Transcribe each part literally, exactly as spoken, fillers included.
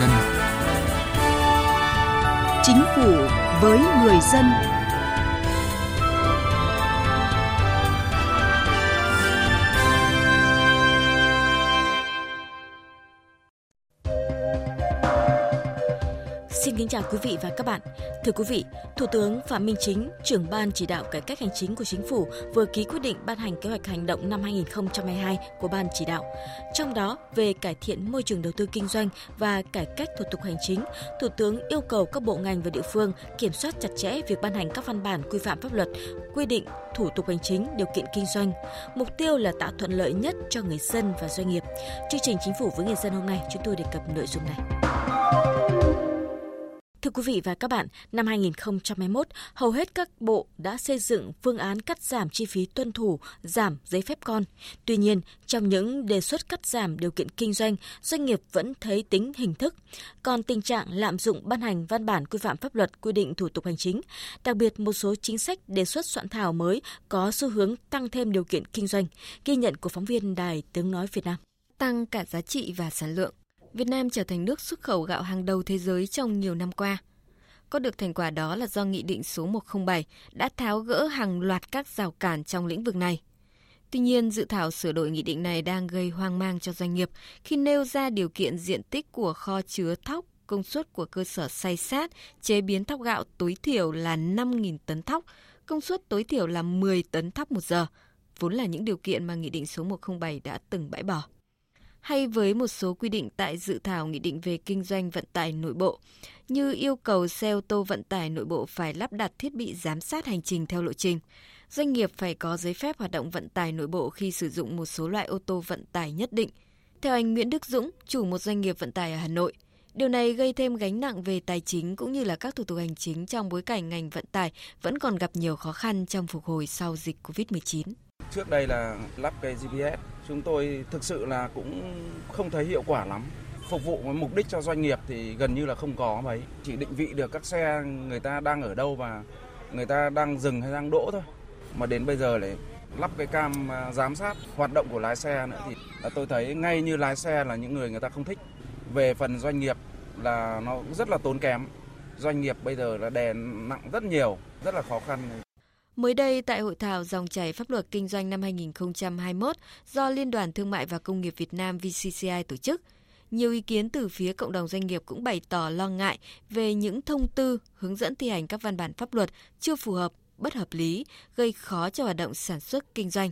dân. Chính phủ với người dân. Xin kính chào quý vị và các bạn. Thưa quý vị, Thủ tướng Phạm Minh Chính, trưởng ban chỉ đạo cải cách hành chính của Chính phủ vừa ký quyết định ban hành kế hoạch hành động năm hai không hai hai của ban chỉ đạo. Trong đó, về cải thiện môi trường đầu tư kinh doanh và cải cách thủ tục hành chính, Thủ tướng yêu cầu các bộ ngành và địa phương kiểm soát chặt chẽ việc ban hành các văn bản quy phạm pháp luật, quy định thủ tục hành chính, điều kiện kinh doanh. Mục tiêu là tạo thuận lợi nhất cho người dân và doanh nghiệp. Chương trình Chính phủ với người dân hôm nay, chúng tôi đề cập nội dung này. Thưa quý vị và các bạn, năm hai không hai mốt, hầu hết các bộ đã xây dựng phương án cắt giảm chi phí tuân thủ, giảm giấy phép con. Tuy nhiên, trong những đề xuất cắt giảm điều kiện kinh doanh, doanh nghiệp vẫn thấy tính hình thức. Còn tình trạng lạm dụng ban hành văn bản quy phạm pháp luật quy định thủ tục hành chính, đặc biệt một số chính sách đề xuất soạn thảo mới có xu hướng tăng thêm điều kiện kinh doanh, ghi nhận của phóng viên Đài Tiếng Nói Việt Nam. Tăng cả giá trị và sản lượng. Việt Nam trở thành nước xuất khẩu gạo hàng đầu thế giới trong nhiều năm qua. Có được thành quả đó là do Nghị định số một không bảy đã tháo gỡ hàng loạt các rào cản trong lĩnh vực này. Tuy nhiên, dự thảo sửa đổi nghị định này đang gây hoang mang cho doanh nghiệp khi nêu ra điều kiện diện tích của kho chứa thóc, công suất của cơ sở xay sát, chế biến thóc gạo tối thiểu là năm nghìn tấn thóc, công suất tối thiểu là mười tấn thóc một giờ, vốn là những điều kiện mà Nghị định số một không bảy đã từng bãi bỏ. Hay với một số quy định tại dự thảo nghị định về kinh doanh vận tải nội bộ, như yêu cầu xe ô tô vận tải nội bộ phải lắp đặt thiết bị giám sát hành trình theo lộ trình, doanh nghiệp phải có giấy phép hoạt động vận tải nội bộ khi sử dụng một số loại ô tô vận tải nhất định. Theo anh Nguyễn Đức Dũng, chủ một doanh nghiệp vận tải ở Hà Nội, điều này gây thêm gánh nặng về tài chính cũng như là các thủ tục hành chính trong bối cảnh ngành vận tải vẫn còn gặp nhiều khó khăn trong phục hồi sau dịch covid mười chín. Trước đây là lắp cái giê pê ét, chúng tôi thực sự là cũng không thấy hiệu quả lắm. Phục vụ với mục đích cho doanh nghiệp thì gần như là không có mấy. Chỉ định vị được các xe người ta đang ở đâu và người ta đang dừng hay đang đỗ thôi. Mà đến bây giờ lại lắp cái cam giám sát hoạt động của lái xe nữa thì tôi thấy ngay như lái xe là những người người ta không thích. Về phần doanh nghiệp là nó rất là tốn kém. Doanh nghiệp bây giờ là đè nặng rất nhiều, rất là khó khăn. Mới đây, tại hội thảo dòng chảy pháp luật kinh doanh năm hai không hai mốt do Liên đoàn Thương mại và Công nghiệp Việt Nam vê xê xê i tổ chức, nhiều ý kiến từ phía cộng đồng doanh nghiệp cũng bày tỏ lo ngại về những thông tư, hướng dẫn thi hành các văn bản pháp luật chưa phù hợp, bất hợp lý, gây khó cho hoạt động sản xuất kinh doanh.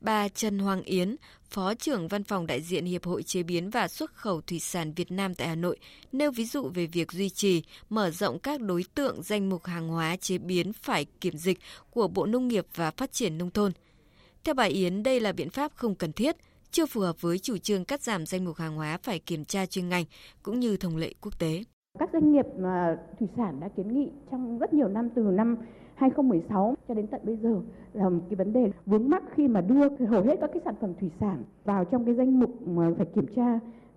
Bà Trần Hoàng Yến, Phó trưởng Văn phòng đại diện Hiệp hội Chế biến và Xuất khẩu Thủy sản Việt Nam tại Hà Nội, nêu ví dụ về việc duy trì, mở rộng các đối tượng danh mục hàng hóa chế biến phải kiểm dịch của Bộ Nông nghiệp và Phát triển Nông thôn. Theo bà Yến, đây là biện pháp không cần thiết, chưa phù hợp với chủ trương cắt giảm danh mục hàng hóa phải kiểm tra chuyên ngành, cũng như thông lệ quốc tế. Các doanh nghiệp thủy sản đã kiến nghị trong rất nhiều năm, từ năm hai không một sáu cho đến tận bây giờ, là một cái vấn đề vướng mắc khi mà đưa hầu hết các cái sản phẩm thủy sản vào trong cái danh mục mà phải kiểm tra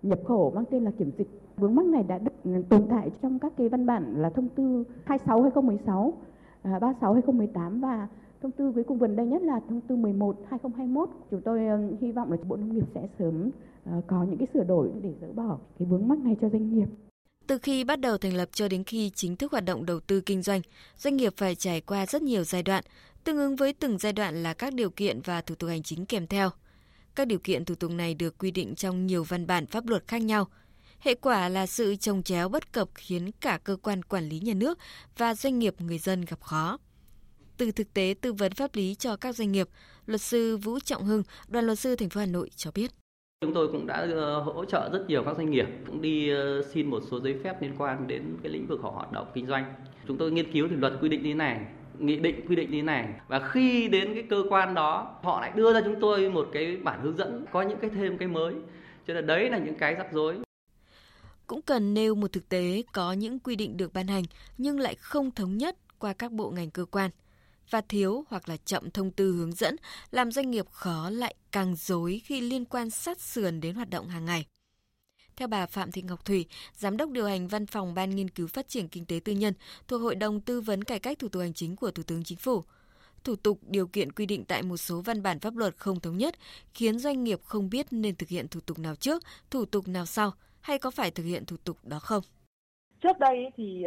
nhập khẩu mang tên là kiểm dịch. Vướng mắc này đã được tồn tại trong các cái văn bản là thông tư hai mươi sáu hai nghìn không trăm mười sáu, ba mươi sáu hai nghìn không trăm mười tám và thông tư cuối cùng gần đây nhất là thông tư mười một hai nghìn không trăm hai mươi mốt. Chúng tôi hy vọng là Bộ Nông nghiệp sẽ sớm có những cái sửa đổi để dỡ bỏ cái vướng mắc này cho doanh nghiệp. Từ khi bắt đầu thành lập cho đến khi chính thức hoạt động đầu tư kinh doanh, doanh nghiệp phải trải qua rất nhiều giai đoạn, tương ứng với từng giai đoạn là các điều kiện và thủ tục hành chính kèm theo. Các điều kiện thủ tục này được quy định trong nhiều văn bản pháp luật khác nhau. Hệ quả là sự chồng chéo bất cập khiến cả cơ quan quản lý nhà nước và doanh nghiệp người dân gặp khó. Từ thực tế tư vấn pháp lý cho các doanh nghiệp, luật sư Vũ Trọng Hưng, đoàn luật sư thành phố Hà Nội cho biết. Chúng tôi cũng đã hỗ trợ rất nhiều các doanh nghiệp, cũng đi xin một số giấy phép liên quan đến cái lĩnh vực họ hoạt động kinh doanh. Chúng tôi nghiên cứu thì luật quy định như thế này, nghị định quy định như thế này. Và khi đến cái cơ quan đó, họ lại đưa ra chúng tôi một cái bản hướng dẫn có những cái thêm cái mới. Cho nên đấy là những cái rắc rối. Cũng cần nêu một thực tế có những quy định được ban hành nhưng lại không thống nhất qua các bộ ngành cơ quan. Và thiếu hoặc là chậm thông tư hướng dẫn làm doanh nghiệp khó lại càng rối khi liên quan sát sườn đến hoạt động hàng ngày. Theo bà Phạm Thị Ngọc Thủy, Giám đốc điều hành Văn phòng Ban Nghiên cứu Phát triển Kinh tế Tư nhân thuộc Hội đồng Tư vấn Cải cách Thủ tục Hành chính của Thủ tướng Chính phủ, thủ tục điều kiện quy định tại một số văn bản pháp luật không thống nhất khiến doanh nghiệp không biết nên thực hiện thủ tục nào trước, thủ tục nào sau, hay có phải thực hiện thủ tục đó không? Trước đây thì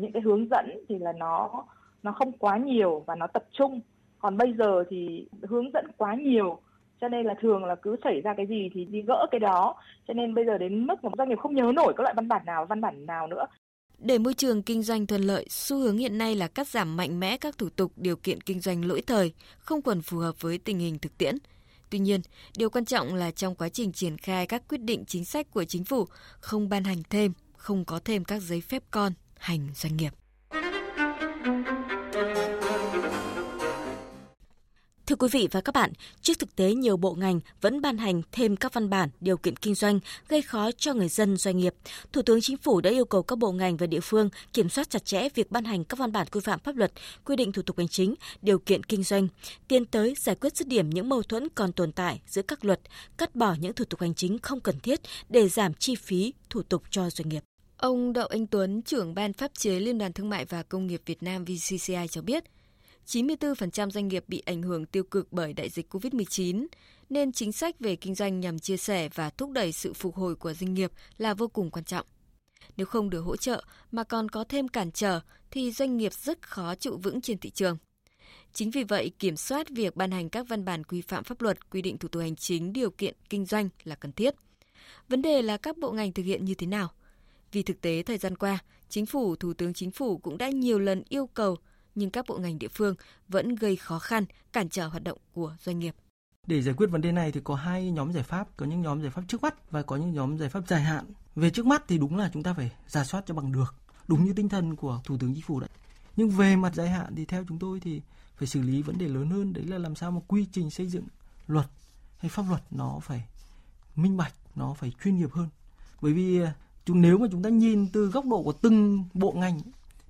những cái hướng dẫn thì là nó nó không quá nhiều và nó tập trung. Còn bây giờ thì hướng dẫn quá nhiều, cho nên là thường là cứ xảy ra cái gì thì đi gỡ cái đó. Cho nên bây giờ đến mức mà doanh nghiệp không nhớ nổi các loại văn bản nào, văn bản nào nữa. Để môi trường kinh doanh thuận lợi, xu hướng hiện nay là cắt giảm mạnh mẽ các thủ tục điều kiện kinh doanh lỗi thời, không còn phù hợp với tình hình thực tiễn. Tuy nhiên, điều quan trọng là trong quá trình triển khai các quyết định chính sách của chính phủ, không ban hành thêm, không có thêm các giấy phép con hành doanh nghiệp. Thưa quý vị và các bạn, trước thực tế nhiều bộ ngành vẫn ban hành thêm các văn bản điều kiện kinh doanh gây khó cho người dân doanh nghiệp, Thủ tướng Chính phủ đã yêu cầu các bộ ngành và địa phương kiểm soát chặt chẽ việc ban hành các văn bản quy phạm pháp luật, quy định thủ tục hành chính, điều kiện kinh doanh, tiến tới giải quyết dứt điểm những mâu thuẫn còn tồn tại giữa các luật, cắt bỏ những thủ tục hành chính không cần thiết để giảm chi phí thủ tục cho doanh nghiệp. Ông Đậu Anh Tuấn, trưởng Ban Pháp chế Liên đoàn Thương mại và Công nghiệp Việt Nam vê xê xê i cho biết, chín mươi tư phần trăm doanh nghiệp bị ảnh hưởng tiêu cực bởi đại dịch covid mười chín, nên chính sách về kinh doanh nhằm chia sẻ và thúc đẩy sự phục hồi của doanh nghiệp là vô cùng quan trọng. Nếu không được hỗ trợ mà còn có thêm cản trở thì doanh nghiệp rất khó trụ vững trên thị trường. Chính vì vậy, kiểm soát việc ban hành các văn bản quy phạm pháp luật, quy định thủ tục hành chính, điều kiện kinh doanh là cần thiết. Vấn đề là các bộ ngành thực hiện như thế nào? Vì thực tế thời gian qua, Chính phủ, Thủ tướng Chính phủ cũng đã nhiều lần yêu cầu nhưng các bộ ngành địa phương vẫn gây khó khăn, cản trở hoạt động của doanh nghiệp. Để giải quyết vấn đề này thì có hai nhóm giải pháp, có những nhóm giải pháp trước mắt và có những nhóm giải pháp dài hạn. Về trước mắt thì đúng là chúng ta phải rà soát cho bằng được, đúng như tinh thần của Thủ tướng Chính phủ đấy. Nhưng về mặt dài hạn thì theo chúng tôi thì phải xử lý vấn đề lớn hơn, đấy là làm sao mà quy trình xây dựng luật hay pháp luật nó phải minh bạch, nó phải chuyên nghiệp hơn. Bởi vì nếu mà chúng ta nhìn từ góc độ của từng bộ ngành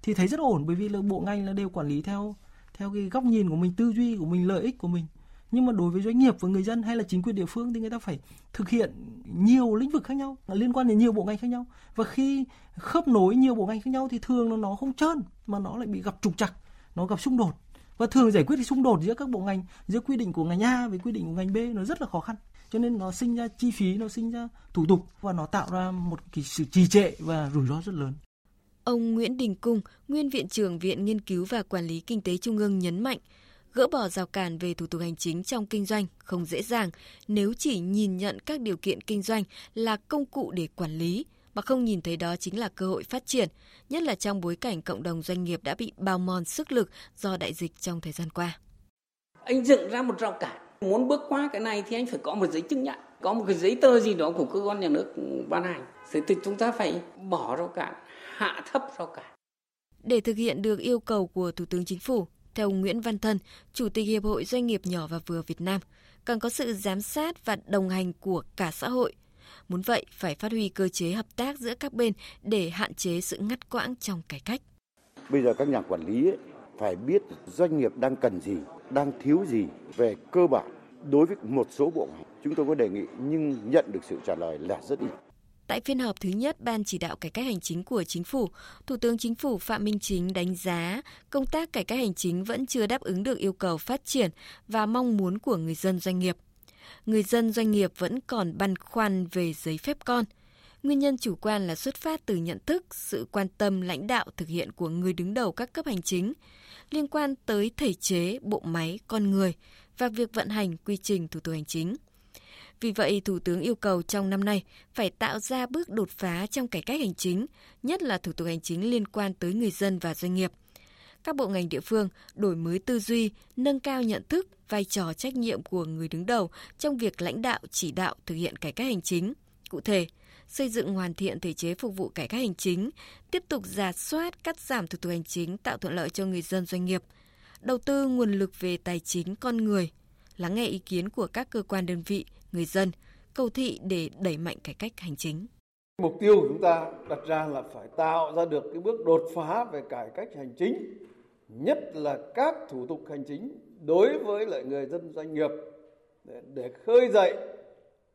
thì thấy rất ổn, bởi vì là bộ ngành là đều quản lý theo theo cái góc nhìn của mình, tư duy của mình, lợi ích của mình. Nhưng mà đối với doanh nghiệp và người dân hay là chính quyền địa phương thì người ta phải thực hiện nhiều lĩnh vực khác nhau, liên quan đến nhiều bộ ngành khác nhau. Và khi khớp nối nhiều bộ ngành khác nhau thì thường là nó không trơn mà nó lại bị gặp trục trặc, nó gặp xung đột. Và thường giải quyết cái xung đột giữa các bộ ngành, giữa quy định của ngành A với quy định của ngành B nó rất là khó khăn. Cho nên nó sinh ra chi phí, nó sinh ra thủ tục và nó tạo ra một cái sự trì trệ và rủi ro rất lớn. Ông Nguyễn Đình Cung, nguyên Viện trưởng Viện Nghiên cứu và Quản lý Kinh tế Trung ương nhấn mạnh, gỡ bỏ rào cản về thủ tục hành chính trong kinh doanh không dễ dàng nếu chỉ nhìn nhận các điều kiện kinh doanh là công cụ để quản lý, mà không nhìn thấy đó chính là cơ hội phát triển, nhất là trong bối cảnh cộng đồng doanh nghiệp đã bị bào mòn sức lực do đại dịch trong thời gian qua. Anh dựng ra một rào cản, muốn bước qua cái này thì anh phải có một giấy chứng nhận, có một cái giấy tờ gì đó của cơ quan nhà nước ban hành. Thế thì chúng ta phải bỏ rào cản, hạ thấp rào cản. Để thực hiện được yêu cầu của Thủ tướng Chính phủ, theo ông Nguyễn Văn Thân, Chủ tịch Hiệp hội Doanh nghiệp nhỏ và vừa Việt Nam, cần có sự giám sát và đồng hành của cả xã hội. Muốn vậy, phải phát huy cơ chế hợp tác giữa các bên để hạn chế sự ngắt quãng trong cải cách. Bây giờ các nhà quản lý ấy, phải biết doanh nghiệp đang cần gì, đang thiếu gì về cơ bản. Đối với một số bộ ngành, chúng tôi có đề nghị nhưng nhận được sự trả lời là rất ít. Tại phiên họp thứ nhất Ban Chỉ đạo Cải cách Hành chính của Chính phủ, Thủ tướng Chính phủ Phạm Minh Chính đánh giá công tác cải cách hành chính vẫn chưa đáp ứng được yêu cầu phát triển và mong muốn của người dân doanh nghiệp. Người dân doanh nghiệp vẫn còn băn khoăn về giấy phép con. Nguyên nhân chủ quan là xuất phát từ nhận thức, sự quan tâm lãnh đạo thực hiện của người đứng đầu các cấp hành chính, liên quan tới thể chế, bộ máy, con người và việc vận hành quy trình thủ tục hành chính. Vì vậy, Thủ tướng yêu cầu trong năm nay phải tạo ra bước đột phá trong cải cách hành chính, nhất là thủ tục hành chính liên quan tới người dân và doanh nghiệp. Các bộ ngành địa phương đổi mới tư duy, nâng cao nhận thức, vai trò trách nhiệm của người đứng đầu trong việc lãnh đạo chỉ đạo thực hiện cải cách hành chính. Cụ thể, xây dựng hoàn thiện thể chế phục vụ cải cách hành chính, tiếp tục rà soát, cắt giảm thủ tục hành chính tạo thuận lợi cho người dân doanh nghiệp, đầu tư nguồn lực về tài chính con người, lắng nghe ý kiến của các cơ quan đơn vị, người dân, cầu thị để đẩy mạnh cải cách hành chính. Mục tiêu của chúng ta đặt ra là phải tạo ra được cái bước đột phá về cải cách hành chính, nhất là các thủ tục hành chính đối với lại người dân doanh nghiệp để khơi dậy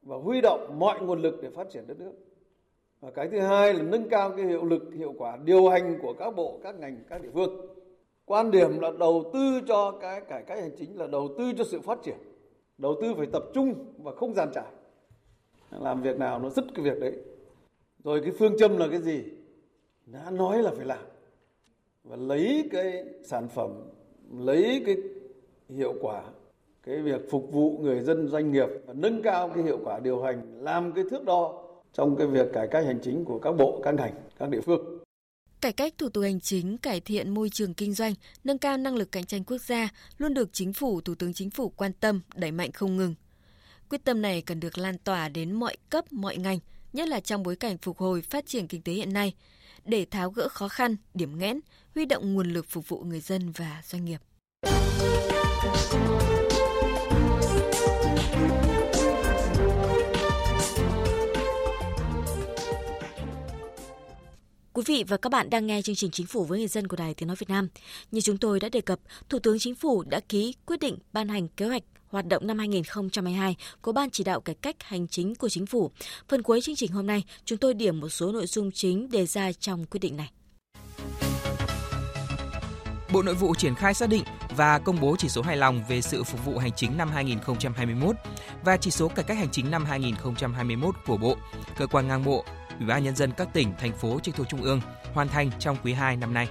và huy động mọi nguồn lực để phát triển đất nước. Và cái thứ hai là nâng cao cái hiệu lực, hiệu quả điều hành của các bộ, các ngành, các địa phương. Quan điểm là đầu tư cho cái cải cách hành chính là đầu tư cho sự phát triển. Đầu tư phải tập trung và không giàn trải. Làm việc nào nó dứt cái việc đấy. Rồi cái phương châm là cái gì? Đã nói là phải làm. Và lấy cái sản phẩm, lấy cái hiệu quả, cái việc phục vụ người dân doanh nghiệp và nâng cao cái hiệu quả điều hành, làm cái thước đo trong cái việc cải cách hành chính của các bộ, các ngành, các địa phương. Cải cách thủ tục hành chính, cải thiện môi trường kinh doanh, nâng cao năng lực cạnh tranh quốc gia luôn được Chính phủ, Thủ tướng Chính phủ quan tâm, đẩy mạnh không ngừng. Quyết tâm này cần được lan tỏa đến mọi cấp, mọi ngành, nhất là trong bối cảnh phục hồi, phát triển kinh tế hiện nay, để tháo gỡ khó khăn, điểm nghẽn, huy động nguồn lực phục vụ người dân và doanh nghiệp. Quý vị và các bạn đang nghe chương trình Chính phủ với người dân của Đài Tiếng Nói Việt Nam. Như chúng tôi đã đề cập, Thủ tướng Chính phủ đã ký quyết định ban hành kế hoạch hoạt động năm hai không hai hai của Ban Chỉ đạo Cải cách Hành chính của Chính phủ. Phần cuối chương trình hôm nay, chúng tôi điểm một số nội dung chính đề ra trong quyết định này. Bộ Nội vụ triển khai xác định và công bố chỉ số hài lòng về sự phục vụ hành chính năm hai không hai mốt và chỉ số cải cách hành chính năm hai không hai mốt của Bộ, cơ quan ngang bộ, Ủy ban Nhân dân các tỉnh, thành phố trực thuộc Trung ương hoàn thành trong quý hai năm nay.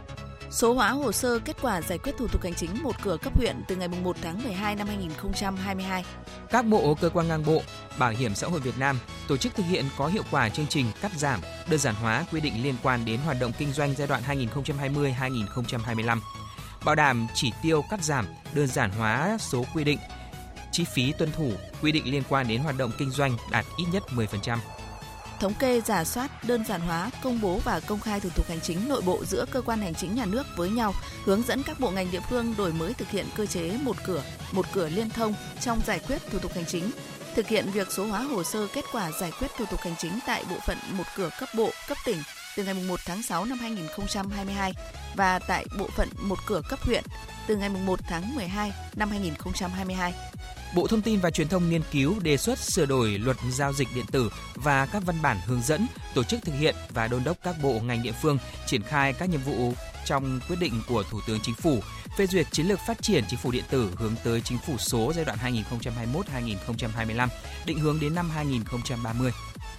Số hóa hồ sơ kết quả giải quyết thủ tục hành chính một cửa cấp huyện từ ngày một tháng mười hai năm hai nghìn không trăm hai mươi hai. Các bộ, cơ quan ngang bộ, Bảo hiểm xã hội Việt Nam tổ chức thực hiện có hiệu quả chương trình cắt giảm, đơn giản hóa quy định liên quan đến hoạt động kinh doanh giai đoạn hai nghìn không trăm hai mươi đến hai nghìn không trăm hai mươi lăm. Bảo đảm chỉ tiêu cắt giảm, đơn giản hóa số quy định, chi phí tuân thủ quy định liên quan đến hoạt động kinh doanh đạt ít nhất mười phần trăm. Thống kê, rà soát, đơn giản hóa, công bố và công khai thủ tục hành chính nội bộ giữa cơ quan hành chính nhà nước với nhau, hướng dẫn các bộ ngành địa phương đổi mới thực hiện cơ chế một cửa, một cửa liên thông trong giải quyết thủ tục hành chính, thực hiện việc số hóa hồ sơ kết quả giải quyết thủ tục hành chính tại bộ phận một cửa cấp bộ, cấp tỉnh từ ngày một tháng sáu năm hai nghìn không trăm hai mươi hai và tại bộ phận một cửa cấp huyện từ ngày một tháng mười hai năm hai nghìn không trăm hai mươi hai. Bộ Thông tin và Truyền thông nghiên cứu đề xuất sửa đổi luật giao dịch điện tử và các văn bản hướng dẫn, tổ chức thực hiện và đôn đốc các bộ ngành địa phương triển khai các nhiệm vụ trong quyết định của Thủ tướng Chính phủ phê duyệt chiến lược phát triển chính phủ điện tử hướng tới chính phủ số giai đoạn hai nghìn không trăm hai mươi mốt đến hai nghìn không trăm hai mươi lăm, định hướng đến năm hai nghìn không trăm ba mươi.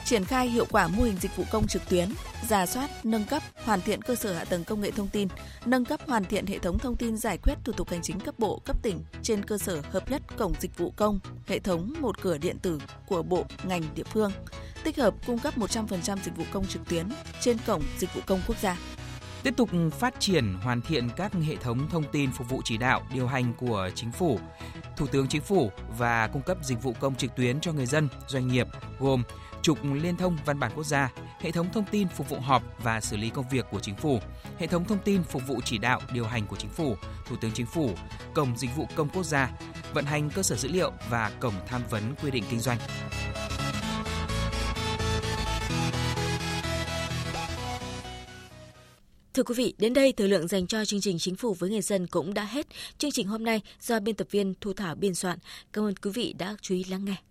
Triển khai hiệu quả mô hình dịch vụ công trực tuyến, rà soát, nâng cấp, hoàn thiện cơ sở hạ tầng công nghệ thông tin, nâng cấp hoàn thiện hệ thống thông tin giải quyết thủ tục hành chính cấp bộ, cấp tỉnh trên cơ sở hợp nhất cổng dịch vụ công, hệ thống một cửa điện tử của bộ, ngành, địa phương, tích hợp cung cấp một trăm phần trăm dịch vụ công trực tuyến trên cổng dịch vụ công quốc gia. Tiếp tục phát triển, hoàn thiện các hệ thống thông tin phục vụ chỉ đạo, điều hành của Chính phủ, Thủ tướng Chính phủ và cung cấp dịch vụ công trực tuyến cho người dân, doanh nghiệp gồm trục liên thông văn bản quốc gia, hệ thống thông tin phục vụ họp và xử lý công việc của Chính phủ, hệ thống thông tin phục vụ chỉ đạo, điều hành của Chính phủ, Thủ tướng Chính phủ, cổng dịch vụ công quốc gia, vận hành cơ sở dữ liệu và cổng tham vấn quy định kinh doanh. Thưa quý vị, đến đây thời lượng dành cho chương trình Chính phủ với người dân cũng đã hết. Chương trình hôm nay do biên tập viên Thu Thảo biên soạn. Cảm ơn quý vị đã chú ý lắng nghe.